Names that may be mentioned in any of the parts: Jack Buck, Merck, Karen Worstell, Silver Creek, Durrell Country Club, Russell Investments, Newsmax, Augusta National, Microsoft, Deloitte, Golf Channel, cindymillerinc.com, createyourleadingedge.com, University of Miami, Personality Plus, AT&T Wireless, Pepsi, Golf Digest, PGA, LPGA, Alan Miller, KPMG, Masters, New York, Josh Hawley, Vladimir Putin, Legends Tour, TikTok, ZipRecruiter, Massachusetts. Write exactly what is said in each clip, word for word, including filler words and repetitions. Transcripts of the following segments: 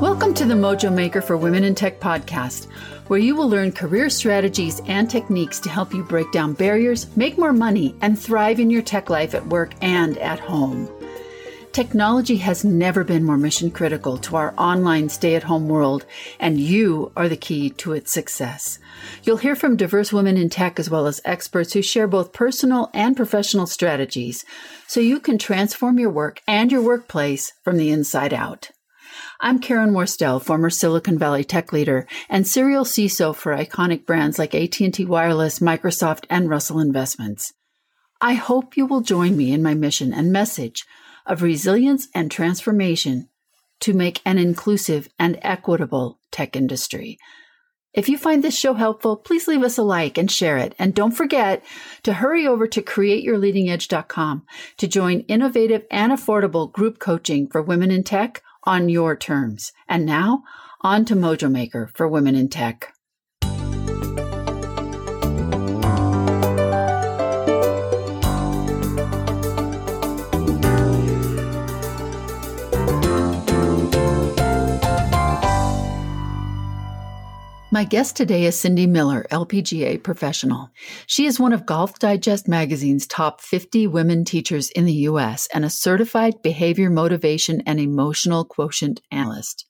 Welcome to the Mojo Maker for Women in Tech podcast, where you will learn career strategies and techniques to help you break down barriers, make more money, and thrive in your tech life at work and at home. Technology has never been more mission critical to our online stay-at-home world, and you are the key to its success. You'll hear from diverse women in tech as well as experts who share both personal and professional strategies so you can transform your work and your workplace from the inside out. I'm Karen Worstell, former Silicon Valley tech leader and serial C I S O for iconic brands like A T and T Wireless, Microsoft, and Russell Investments. I hope you will join me in my mission and message of resilience and transformation to make an inclusive and equitable tech industry. If you find this show helpful, please leave us a like and share it. And don't forget to hurry over to create your leading edge dot com to join innovative and affordable group coaching for women in tech on your terms. And now, on to Mojo Maker for Women in Tech. My guest today is Cindy Miller, L P G A professional. She is one of Golf Digest magazine's top fifty women teachers in the U S and a certified behavior, motivation, and emotional quotient analyst.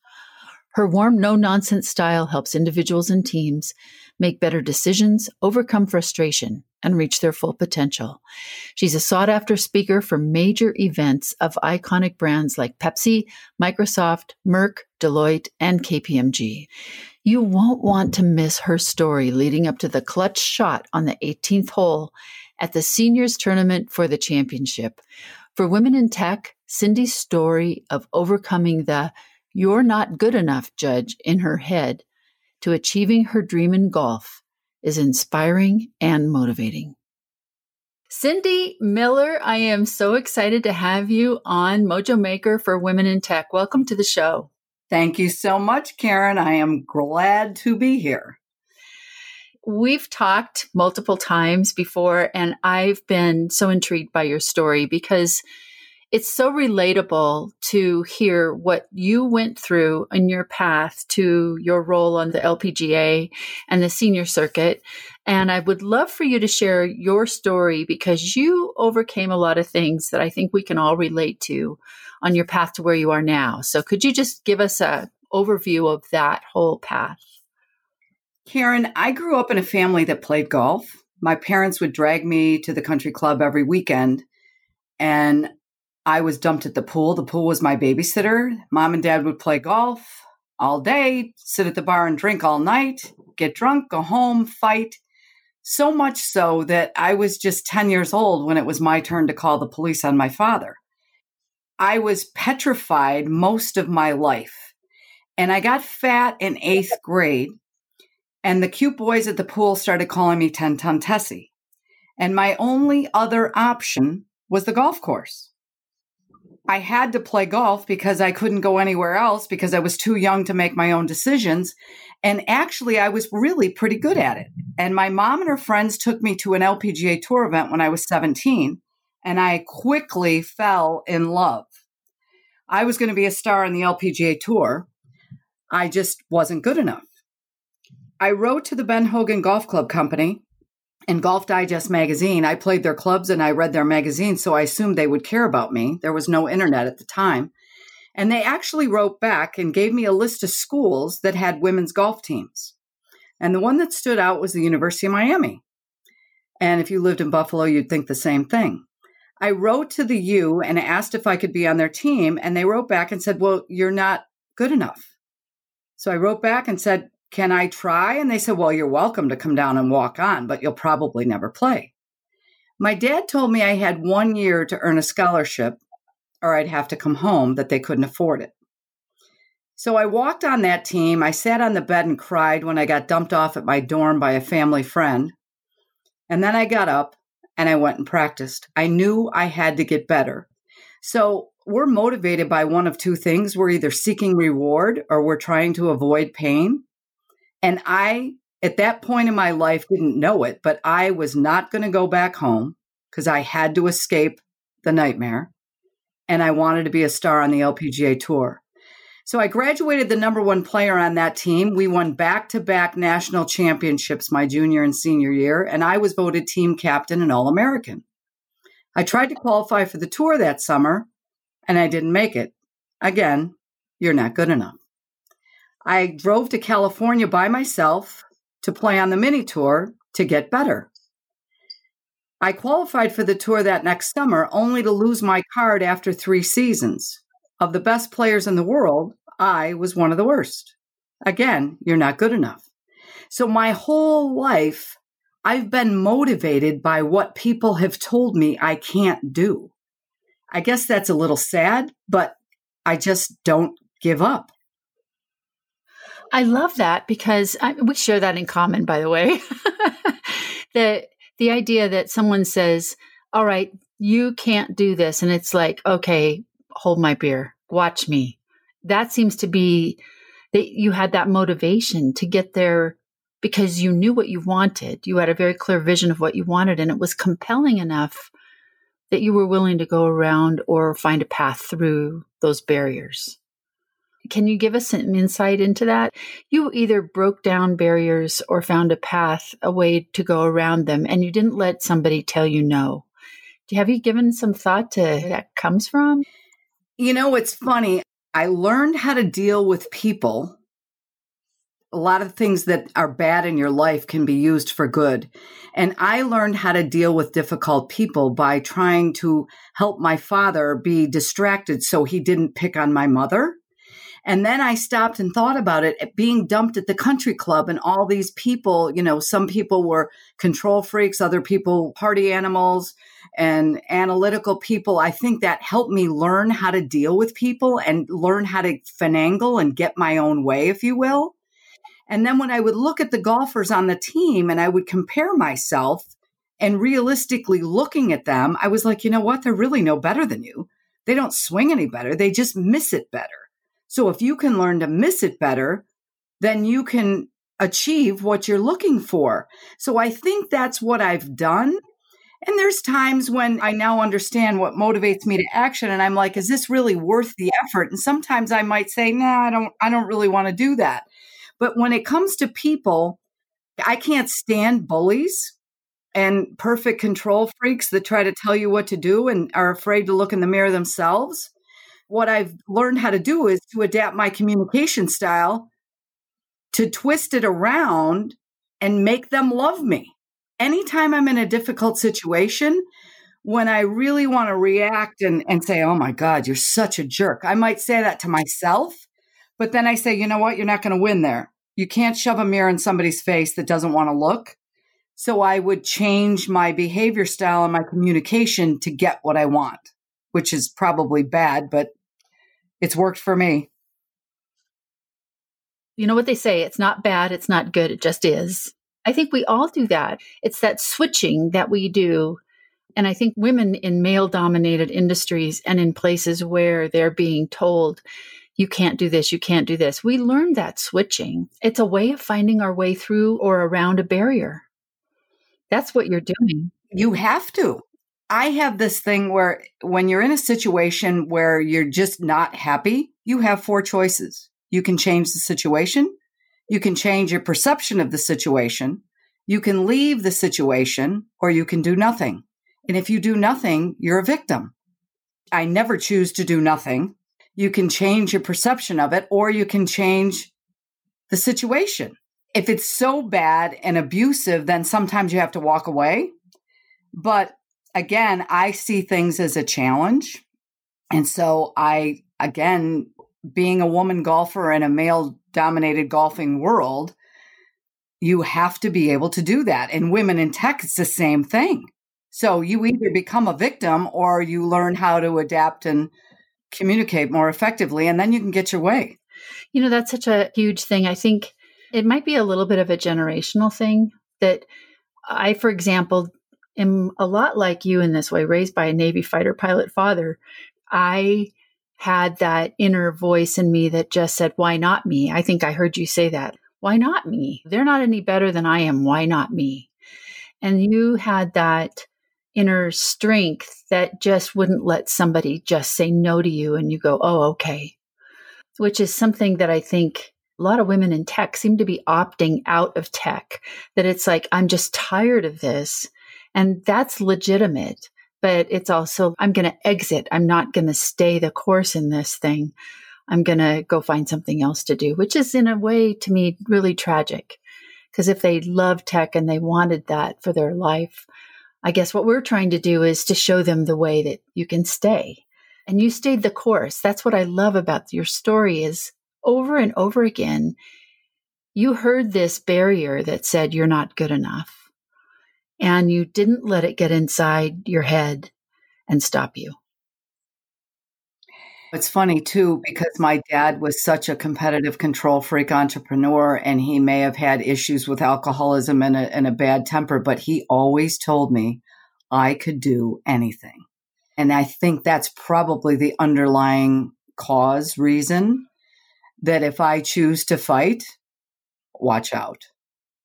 Her warm, no-nonsense style helps individuals and teams make better decisions, overcome frustration, and reach their full potential. She's a sought-after speaker for major events of iconic brands like Pepsi, Microsoft, Merck, Deloitte, and K P M G. You won't want to miss her story leading up to the clutch shot on the eighteenth hole at the seniors tournament for the championship. For Women in Tech, Cindy's story of overcoming the "you're not good enough" judge in her head to achieving her dream in golf is inspiring and motivating. Cindy Miller, I am so excited to have you on Mojo Maker for Women in Tech. Welcome to the show. Thank you so much, Karen. I am glad to be here. We've talked multiple times before, and I've been so intrigued by your story because it's so relatable to hear what you went through in your path to your role on the L P G A and the senior circuit. And I would love for you to share your story because you overcame a lot of things that I think we can all relate to on your path to where you are now. So could you just give us an overview of that whole path? Karen, I grew up in a family that played golf. My parents would drag me to the country club every weekend, and I was dumped at the pool. The pool was my babysitter. Mom and dad would play golf all day, sit at the bar and drink all night, get drunk, go home, fight. So much so that I was just ten years old when it was my turn to call the police on my father. I was petrified most of my life. And I got fat in eighth grade. And the cute boys at the pool started calling me ten-ton Tessie. And my only other option was the golf course. I had to play golf because I couldn't go anywhere else because I was too young to make my own decisions. And actually, I was really pretty good at it. And my mom and her friends took me to an L P G A Tour event when I was seventeen, and I quickly fell in love. I was going to be a star on the L P G A Tour. I just wasn't good enough. I wrote to the Ben Hogan Golf Club Company and Golf Digest magazine. I played their clubs and I read their magazine, so I assumed they would care about me. There was no internet at the time. And they actually wrote back and gave me a list of schools that had women's golf teams. And the one that stood out was the University of Miami. And if you lived in Buffalo, you'd think the same thing. I wrote to the U and asked if I could be on their team, and they wrote back and said, "Well, you're not good enough." So I wrote back and said, "Can I try?" And they said, "Well, you're welcome to come down and walk on, but you'll probably never play." My dad told me I had one year to earn a scholarship or I'd have to come home, that they couldn't afford it. So I walked on that team. I sat on the bed and cried when I got dumped off at my dorm by a family friend. And then I got up and I went and practiced. I knew I had to get better. So we're motivated by one of two things. We're either seeking reward or we're trying to avoid pain. And I, at that point in my life, didn't know it, but I was not going to go back home because I had to escape the nightmare. And I wanted to be a star on the L P G A Tour. So I graduated the number one player on that team. We won back-to-back national championships my junior and senior year, and I was voted team captain and All-American. I tried to qualify for the tour that summer, and I didn't make it. Again, you're not good enough. I drove to California by myself to play on the mini tour to get better. I qualified for the tour that next summer only to lose my card after three seasons. Of the best players in the world, I was one of the worst. Again, you're not good enough. So my whole life, I've been motivated by what people have told me I can't do. I guess that's a little sad, but I just don't give up. I love that because I, we share that in common, by the way. the, the idea that someone says, all right, you can't do this. And it's like, okay, hold my beer, watch me. That seems to be that you had that motivation to get there because you knew what you wanted. You had a very clear vision of what you wanted, and it was compelling enough that you were willing to go around or find a path through those barriers. Can you give us some insight into that? You either broke down barriers or found a path, a way to go around them, and you didn't let somebody tell you no. Have you given some thought to where that comes from? You know, it's funny. I learned how to deal with people. A lot of things that are bad in your life can be used for good. And I learned how to deal with difficult people by trying to help my father be distracted so he didn't pick on my mother. And then I stopped and thought about it, being dumped at the country club and all these people, you know, some people were control freaks, other people party animals and analytical people. I think that helped me learn how to deal with people and learn how to finagle and get my own way, if you will. And then when I would look at the golfers on the team and I would compare myself and realistically looking at them, I was like, you know what? They're really no better than you. They don't swing any better. They just miss it better. So if you can learn to miss it better, then you can achieve what you're looking for. So I think that's what I've done. And there's times when I now understand what motivates me to action. And I'm like, is this really worth the effort? And sometimes I might say, no, nah, I don't, I don't really want to do that. But when it comes to people, I can't stand bullies and perfect control freaks that try to tell you what to do and are afraid to look in the mirror themselves. What I've learned how to do is to adapt my communication style to twist it around and make them love me. Anytime I'm in a difficult situation, when I really want to react and, and say, oh my God, you're such a jerk. I might say that to myself, but then I say, you know what? You're not going to win there. You can't shove a mirror in somebody's face that doesn't want to look. So I would change my behavior style and my communication to get what I want, which is probably bad, but it's worked for me. You know what they say, it's not bad, it's not good, it just is. I think we all do that. It's that switching that we do. And I think women in male-dominated industries and in places where they're being told, you can't do this, you can't do this. We learn that switching. It's a way of finding our way through or around a barrier. That's what you're doing. You have to. I have this thing where when you're in a situation where you're just not happy, you have four choices. You can change the situation. You can change your perception of the situation. You can leave the situation, or you can do nothing. And if you do nothing, you're a victim. I never choose to do nothing. You can change your perception of it, or you can change the situation. If it's so bad and abusive, then sometimes you have to walk away. But again, I see things as a challenge. And so I, again, being a woman golfer in a male-dominated golfing world, you have to be able to do that. And women in tech, it's the same thing. So you either become a victim or you learn how to adapt and communicate more effectively, and then you can get your way. You know, that's such a huge thing. I think it might be a little bit of a generational thing that I, for example, I'm a lot like you in this way, raised by a Navy fighter pilot father. I had that inner voice in me that just said, why not me? I think I heard you say that. Why not me? They're not any better than I am. Why not me? And you had that inner strength that just wouldn't let somebody just say no to you. And you go, oh, okay. which is something that I think a lot of women in tech seem to be opting out of tech, that it's like, I'm just tired of this. And that's legitimate, but it's also, I'm going to exit. I'm not going to stay the course in this thing. I'm going to go find something else to do, which is in a way to me really tragic. Because if they love tech and they wanted that for their life, I guess what we're trying to do is to show them the way that you can stay. And you stayed the course. That's what I love about your story is over and over again, you heard this barrier that said you're not good enough. And you didn't let it get inside your head and stop you. It's funny, too, because my dad was such a competitive control freak entrepreneur, and he may have had issues with alcoholism and a, and a bad temper, but he always told me I could do anything. And I think that's probably the underlying cause, reason, that if I choose to fight, watch out.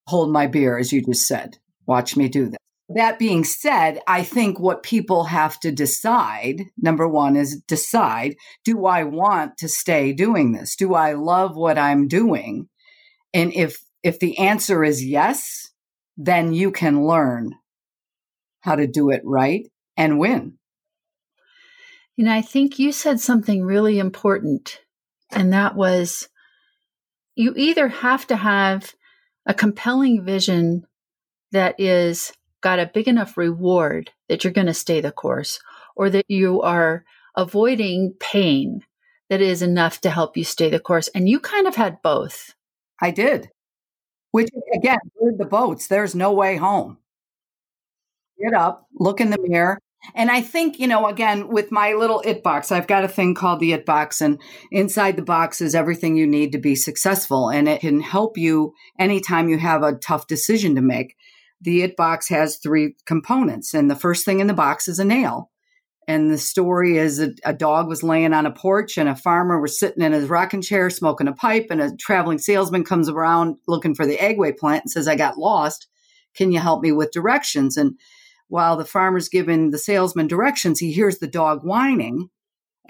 Hold my beer, as you just said. Watch me do this. That being said, I think what people have to decide, number one, is decide, do I want to stay doing this? Do I love what I'm doing? And if if the answer is yes, then you can learn how to do it right and win. You know, I think you said something really important, and that was you either have to have a compelling vision that is got a big enough reward that you're going to stay the course, or that you are avoiding pain that is enough to help you stay the course. And you kind of had both. I did. Which, again, the boats, there's no way home. Get up, look in the mirror. And I think, you know, again, with my little it box, I've got a thing called the it box, and inside the box is everything you need to be successful. And it can help you anytime you have a tough decision to make. The it box has three components, and the first thing in the box is a nail. And the story is a, a dog was laying on a porch, and a farmer was sitting in his rocking chair smoking a pipe, and a traveling salesman comes around looking for the eggway plant and says, I got lost. Can you help me with directions? And while the farmer's giving the salesman directions, he hears the dog whining,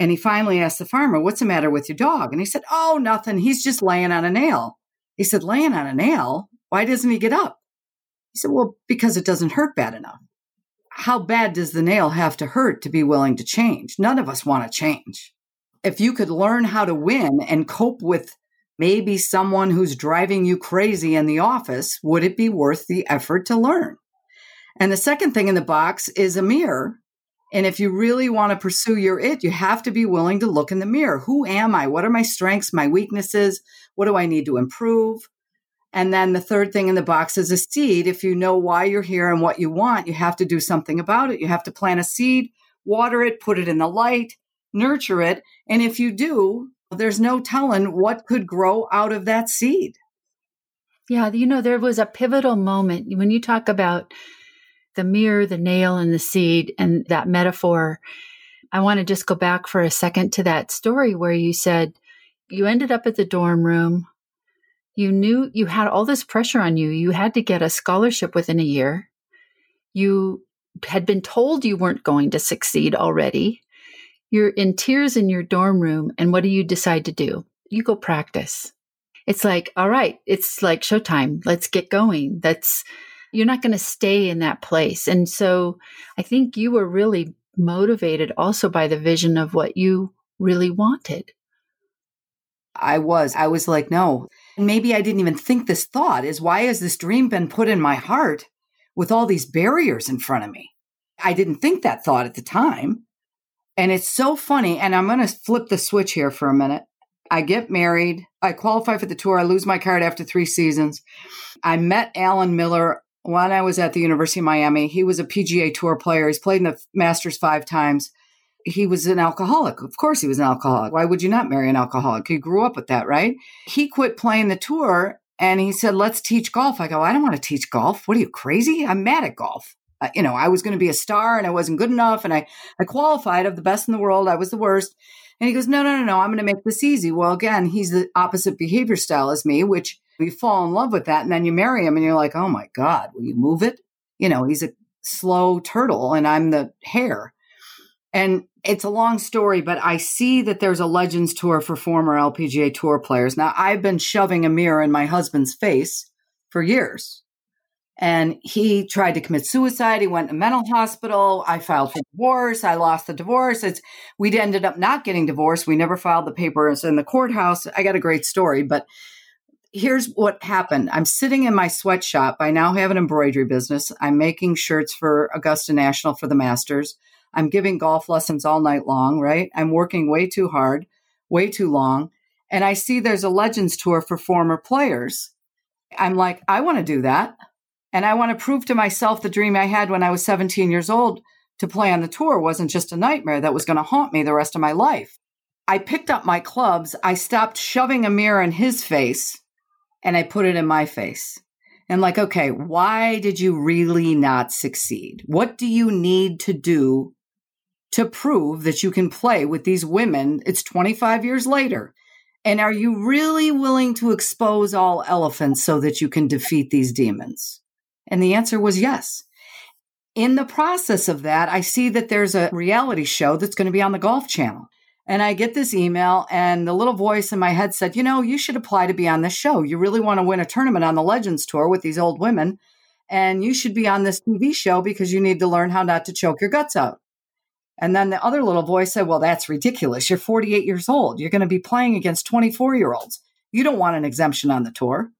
and he finally asks the farmer, what's the matter with your dog? And he said, oh, nothing. He's just laying on a nail. He said, laying on a nail? Why doesn't he get up? He said, well, because it doesn't hurt bad enough. How bad does the nail have to hurt to be willing to change? None of us want to change. If you could learn how to win and cope with maybe someone who's driving you crazy in the office, would it be worth the effort to learn? And the second thing in the box is a mirror. And if you really want to pursue your it, you have to be willing to look in the mirror. Who am I? What are my strengths, my weaknesses? What do I need to improve? And then the third thing in the box is a seed. If you know why you're here and what you want, you have to do something about it. You have to plant a seed, water it, put it in the light, nurture it. And if you do, there's no telling what could grow out of that seed. Yeah, you know, there was a pivotal moment when you talk about the mirror, the nail, and the seed, and that metaphor. I want to just go back for a second to that story where you said you ended up at the dorm room. You knew you had all this pressure on you. You had to get a scholarship within a year. You had been told you weren't going to succeed already. You're in tears in your dorm room. And what do you decide to do? You go practice. It's like, all right, it's like showtime. Let's get going. That's, you're not going to stay in that place. And so I think you were really motivated also by the vision of what you really wanted. I was. I was like, no. And maybe I didn't even think this thought is, why has this dream been put in my heart with all these barriers in front of me? I didn't think that thought at the time. And it's so funny. And I'm going to flip the switch here for a minute. I get married. I qualify for the tour. I lose my card after three seasons. I met Alan Miller when I was at the University of Miami. He was a P G A Tour player. He's played in the Masters five times. He was an alcoholic. Of course he was an alcoholic. Why would you not marry an alcoholic? He grew up with that, right? He quit playing the tour and he said, let's teach golf. I go, I don't want to teach golf. What are you, crazy? I'm mad at golf. Uh, you know, I was going to be a star and I wasn't good enough. And I, I qualified of the best in the world. I was the worst. And he goes, no, no, no, no. I'm going to make this easy. Well, again, he's the opposite behavior style as me, which you fall in love with that. And then you marry him and you're like, oh my God, will you move it? You know, he's a slow turtle and I'm the hare. And it's a long story, but I see that there's a Legends Tour for former L P G A Tour players. Now, I've been shoving a mirror in my husband's face for years. And he tried to commit suicide. He went to a mental hospital. I filed for divorce. I lost the divorce. It's, we'd ended up not getting divorced. We never filed the papers in the courthouse. I got a great story, but here's what happened. I'm sitting in my sweatshop. I now have an embroidery business. I'm making shirts for Augusta National for the Masters. I'm giving golf lessons all night long, right? I'm working way too hard, way too long. And I see there's a Legends Tour for former players. I'm like, I want to do that. And I want to prove to myself the dream I had when I was seventeen years old to play on the tour wasn't just a nightmare that was going to haunt me the rest of my life. I picked up my clubs. I stopped shoving a mirror in his face and I put it in my face. And like, okay, why did you really not succeed? What do you need to do to prove that you can play with these women? It's twenty-five years later. And are you really willing to expose all elephants so that you can defeat these demons? And the answer was yes. In the process of that, I see that there's a reality show that's going to be on the Golf Channel. And I get this email and the little voice in my head said, you know, you should apply to be on this show. You really want to win a tournament on the Legends Tour with these old women. And you should be on this T V show because you need to learn how not to choke your guts out. And then the other little voice said, well, that's ridiculous. You're forty-eight years old. You're going to be playing against twenty-four-year-olds. You don't want an exemption on the tour.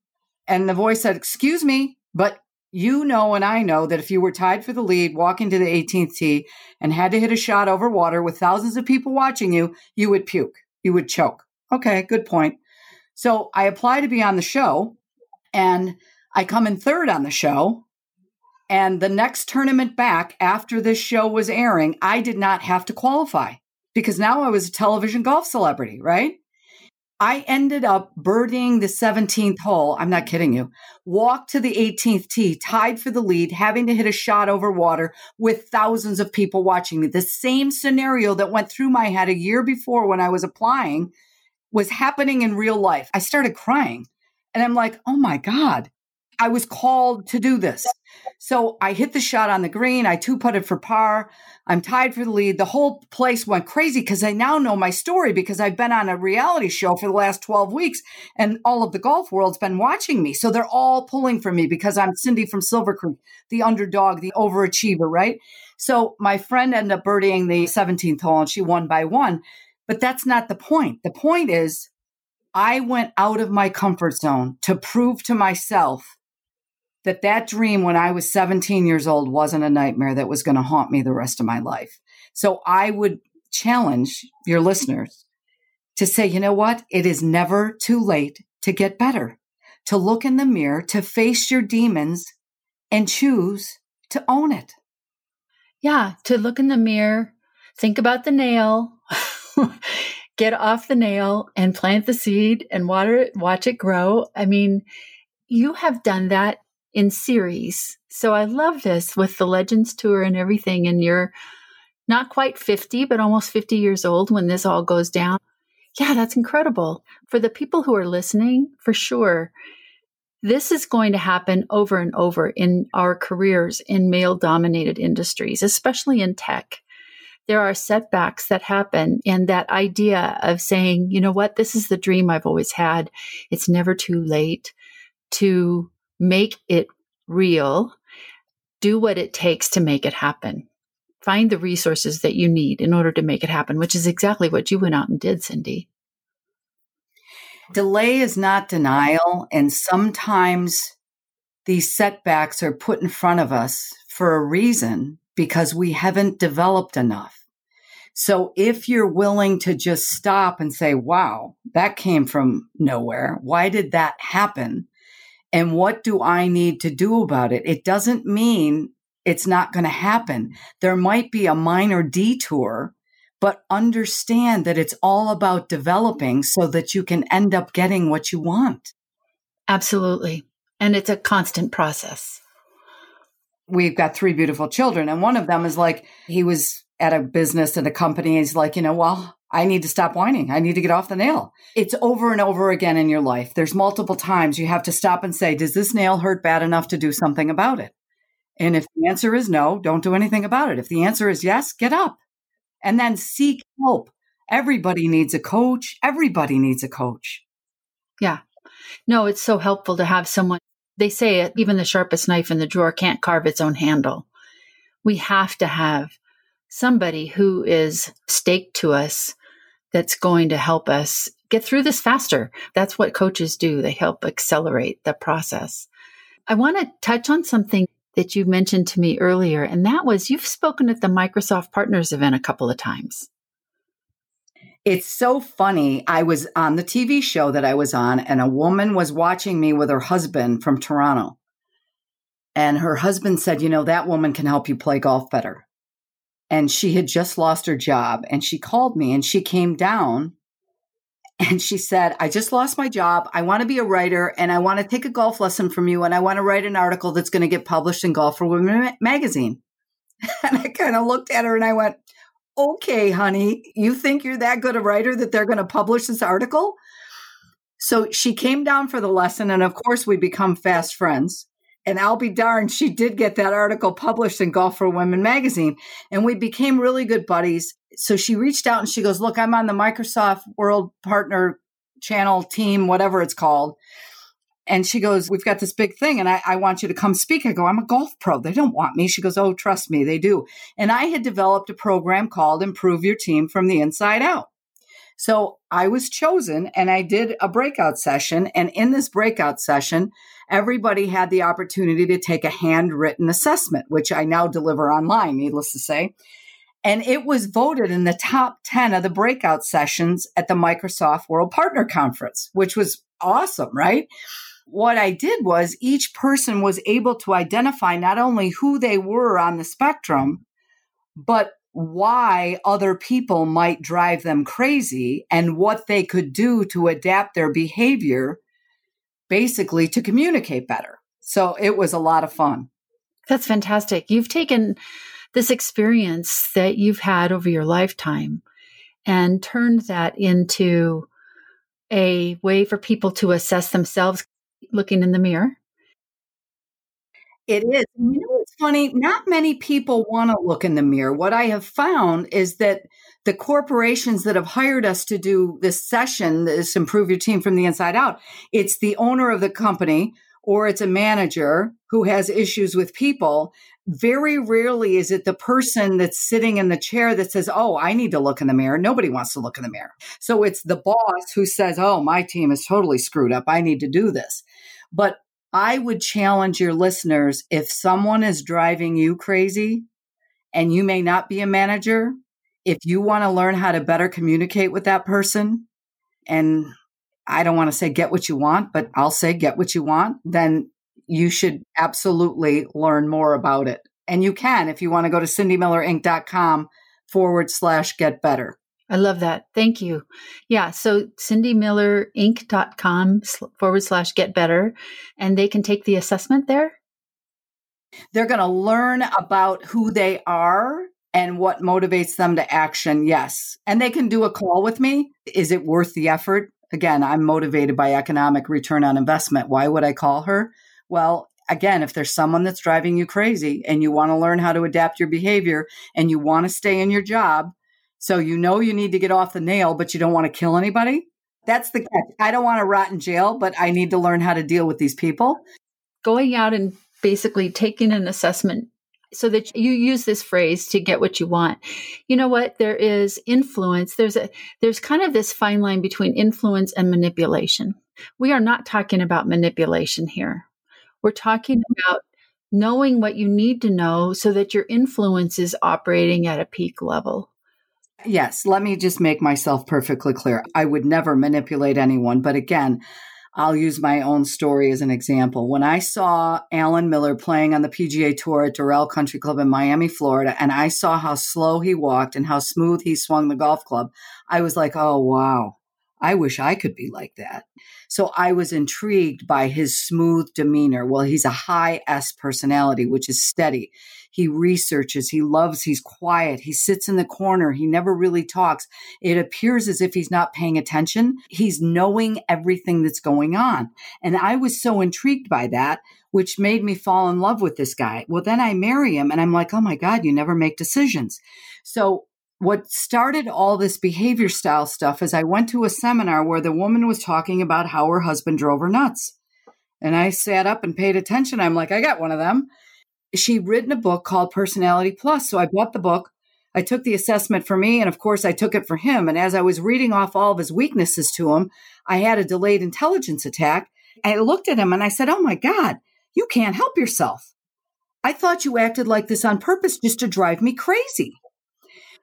And the voice said, excuse me, but you know and I know that if you were tied for the lead, walking to the eighteenth tee and had to hit a shot over water with thousands of people watching you, you would puke. You would choke. Okay, good point. So I apply to be on the show, and I come in third on the show. And the next tournament back after this show was airing, I did not have to qualify because now I was a television golf celebrity, right? I ended up birdieing the seventeenth hole. I'm not kidding you. Walked to the eighteenth tee, tied for the lead, having to hit a shot over water with thousands of people watching me. The same scenario that went through my head a year before when I was applying was happening in real life. I started crying and I'm like, oh my God, I was called to do this. So I hit the shot on the green. I two putted for par. I'm tied for the lead. The whole place went crazy because I now know my story because I've been on a reality show for the last twelve weeks and all of the golf world's been watching me. So they're all pulling for me because I'm Cindy from Silver Creek, the underdog, the overachiever, right? So my friend ended up birdieing the seventeenth hole and she won by one, but that's not the point. The point is I went out of my comfort zone to prove to myself that that dream when I was seventeen years old wasn't a nightmare that was going to haunt me the rest of my life. So I would challenge your listeners to say, you know what? It is never too late to get better, to look in the mirror, to face your demons and choose to own it. Yeah, to look in the mirror, think about the nail, get off the nail and plant the seed and water it, watch it grow. I mean, you have done that in series. So I love this with the Legends Tour and everything. And you're not quite fifty, but almost fifty years old when this all goes down. Yeah, that's incredible. For the people who are listening, for sure, this is going to happen over and over in our careers in male-dominated industries, especially in tech. There are setbacks that happen. And that idea of saying, you know what, this is the dream I've always had. It's never too late to make it real, do what it takes to make it happen. Find the resources that you need in order to make it happen, which is exactly what you went out and did, Cindy. Delay is not denial. And sometimes these setbacks are put in front of us for a reason because we haven't developed enough. So if you're willing to just stop and say, wow, that came from nowhere. Why did that happen? And what do I need to do about it? It doesn't mean it's not going to happen. There might be a minor detour, but understand that it's all about developing so that you can end up getting what you want. Absolutely. And it's a constant process. We've got three beautiful children. And one of them is like, he was at a business at a company. And he's like, you know, well, I need to stop whining. I need to get off the nail. It's over and over again in your life. There's multiple times you have to stop and say, does this nail hurt bad enough to do something about it? And if the answer is no, don't do anything about it. If the answer is yes, get up and then seek help. Everybody needs a coach. Everybody needs a coach. Yeah. No, it's so helpful to have someone. They say it, even the sharpest knife in the drawer can't carve its own handle. We have to have somebody who is staked to us that's going to help us get through this faster. That's what coaches do. They help accelerate the process. I want to touch on something that you mentioned to me earlier, and that was you've spoken at the Microsoft Partners event a couple of times. It's so funny. I was on the T V show that I was on, and a woman was watching me with her husband from Toronto. And her husband said, you know, that woman can help you play golf better. And she had just lost her job, and she called me, and she came down, and she said, I just lost my job. I want to be a writer, and I want to take a golf lesson from you, and I want to write an article that's going to get published in Golf for Women magazine. And I kind of looked at her, and I went, okay, honey, you think you're that good a writer that they're going to publish this article? So she came down for the lesson. And of course, we become fast friends. And I'll be darned, she did get that article published in Golf for Women magazine. And we became really good buddies. So she reached out and she goes, look, I'm on the Microsoft World Partner Channel team, whatever it's called. And she goes, we've got this big thing and I, I want you to come speak. I go, I'm a golf pro. They don't want me. She goes, oh, trust me, they do. And I had developed a program called Improve Your Team from the Inside Out. So I was chosen and I did a breakout session. And in this breakout session, everybody had the opportunity to take a handwritten assessment, which I now deliver online, needless to say. And it was voted in the top ten of the breakout sessions at the Microsoft World Partner Conference, which was awesome, right? What I did was each person was able to identify not only who they were on the spectrum, but why other people might drive them crazy and what they could do to adapt their behavior, basically to communicate better. So it was a lot of fun. That's fantastic. You've taken this experience that you've had over your lifetime and turned that into a way for people to assess themselves. Looking in the mirror? It is. You know, it's funny. Not many people want to look in the mirror. What I have found is that the corporations that have hired us to do this session, this Improve Your Team from the Inside Out, it's the owner of the company or it's a manager who has issues with people. Very rarely is it the person that's sitting in the chair that says, oh, I need to look in the mirror. Nobody wants to look in the mirror. So it's the boss who says, oh, my team is totally screwed up. I need to do this. But I would challenge your listeners, if someone is driving you crazy and you may not be a manager, if you want to learn how to better communicate with that person, and I don't want to say get what you want, but I'll say get what you want, then you should absolutely learn more about it. And you can if you want to go to cindy miller inc dot com forward slash get better. I love that. Thank you. Yeah. So cindy miller inc dot com forward slash get better. And they can take the assessment there. They're going to learn about who they are and what motivates them to action. Yes. And they can do a call with me. Is it worth the effort? Again, I'm motivated by economic return on investment. Why would I call her? Well, again, if there's someone that's driving you crazy and you want to learn how to adapt your behavior and you want to stay in your job, so you know you need to get off the nail, but you don't want to kill anybody, that's the catch. I don't want to rot in jail, but I need to learn how to deal with these people. Going out and basically taking an assessment so that you use this phrase to get what you want. You know what? There is influence. There's a there's kind of this fine line between influence and manipulation. We are not talking about manipulation here. We're talking about knowing what you need to know so that your influence is operating at a peak level. Yes. Let me just make myself perfectly clear. I would never manipulate anyone. But again, I'll use my own story as an example. When I saw Alan Miller playing on the P G A Tour at Durrell Country Club in Miami, Florida, and I saw how slow he walked and how smooth he swung the golf club, I was like, oh, wow. I wish I could be like that. So I was intrigued by his smooth demeanor. Well, he's a high S personality, which is steady. He researches, he loves, he's quiet, he sits in the corner, he never really talks. It appears as if he's not paying attention. He's knowing everything that's going on. And I was so intrigued by that, which made me fall in love with this guy. Well, then I marry him and I'm like, oh my God, you never make decisions. So what started all this behavior style stuff is I went to a seminar where the woman was talking about how her husband drove her nuts. And I sat up and paid attention. I'm like, I got one of them. She'd written a book called Personality Plus. So I bought the book. I took the assessment for me. And of course, I took it for him. And as I was reading off all of his weaknesses to him, I had a delayed intelligence attack. I looked at him and I said, oh my God, you can't help yourself. I thought you acted like this on purpose just to drive me crazy.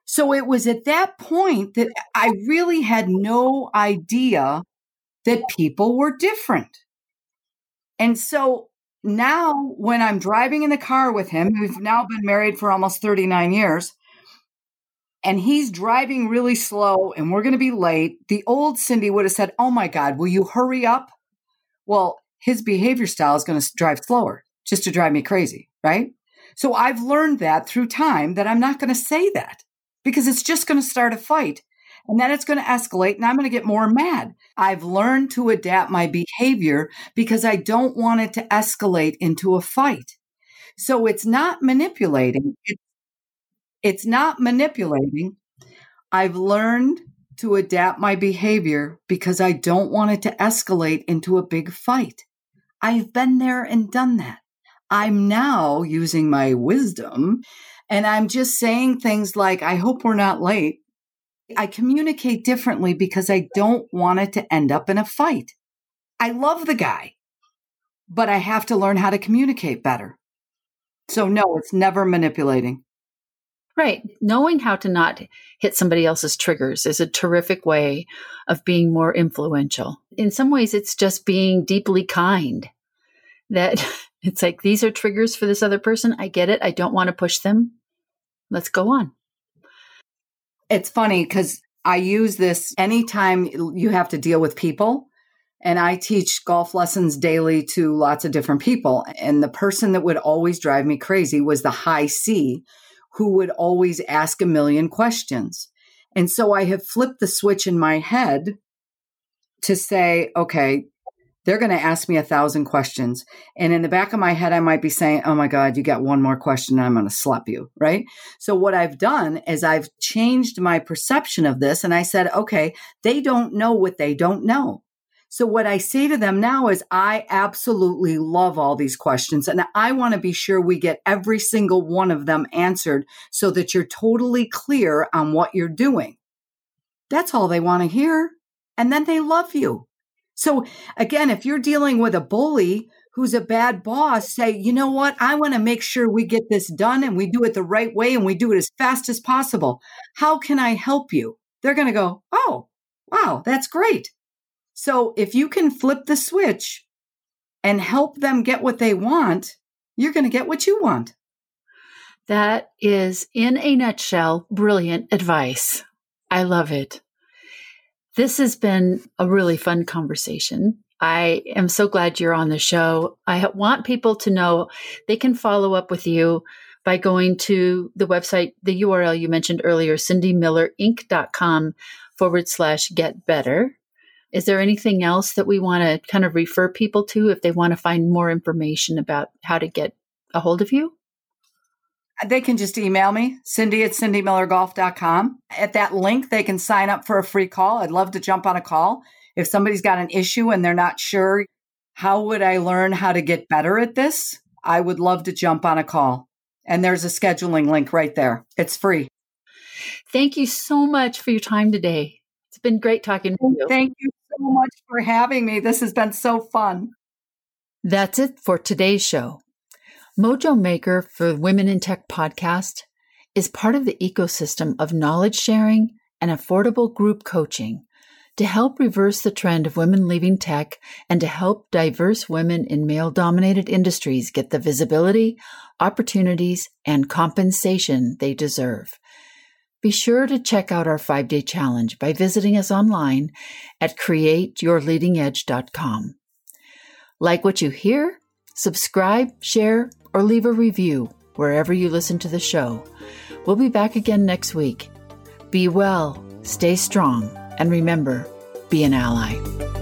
So it was at that point that I really had no idea that people were different. And so now when I'm driving in the car with him, we've now been married for almost thirty-nine years, and he's driving really slow and we're going to be late. The old Cindy would have said, oh my God, will you hurry up? Well, his behavior style is going to drive slower just to drive me crazy, right? So I've learned that through time that I'm not going to say that because it's just going to start a fight and then it's going to escalate and I'm going to get more mad. I've learned to adapt my behavior because I don't want it to escalate into a fight. So it's not manipulating. It's, it's not manipulating. I've learned to adapt my behavior because I don't want it to escalate into a big fight. I've been there and done that. I'm now using my wisdom and I'm just saying things like, I hope we're not late. I communicate differently because I don't want it to end up in a fight. I love the guy, but I have to learn how to communicate better. So no, it's never manipulating. Right. Knowing how to not hit somebody else's triggers is a terrific way of being more influential. In some ways, it's just being deeply kind. That it's like, these are triggers for this other person. I get it. I don't want to push them. Let's go on. It's funny because I use this anytime you have to deal with people. And I teach golf lessons daily to lots of different people. And the person that would always drive me crazy was the high C, who would always ask a million questions. And so I have flipped the switch in my head to say, okay, they're going to ask me a thousand questions. And in the back of my head, I might be saying, oh my God, you got one more question and I'm going to slap you, right? So what I've done is I've changed my perception of this. And I said, okay, they don't know what they don't know. So what I say to them now is, I absolutely love all these questions and I want to be sure we get every single one of them answered so that you're totally clear on what you're doing. That's all they want to hear. And then they love you. So again, if you're dealing with a bully who's a bad boss, say, you know what? I want to make sure we get this done and we do it the right way and we do it as fast as possible. How can I help you? They're going to go, oh, wow, that's great. So if you can flip the switch and help them get what they want, you're going to get what you want. That is, in a nutshell, brilliant advice. I love it. This has been a really fun conversation. I am so glad you're on the show. I want people to know they can follow up with you by going to the website, the U R L you mentioned earlier, cindy miller inc dot com forward slash get better. Is there anything else that we want to kind of refer people to if they want to find more information about how to get a hold of you? They can just email me, Cindy at cindy miller golf dot com. At that link, they can sign up for a free call. I'd love to jump on a call. If somebody's got an issue and they're not sure, how would I learn how to get better at this? I would love to jump on a call. And there's a scheduling link right there. It's free. Thank you so much for your time today. It's been great talking to you. Thank you so much for having me. This has been so fun. That's it for today's show. Mojo Maker for Women in Tech podcast is part of the ecosystem of knowledge sharing and affordable group coaching to help reverse the trend of women leaving tech and to help diverse women in male-dominated industries get the visibility, opportunities, and compensation they deserve. Be sure to check out our five-day challenge by visiting us online at create your leading edge dot com. Like what you hear? Subscribe, share, or leave a review wherever you listen to the show. We'll be back again next week. Be well, stay strong, and remember, be an ally.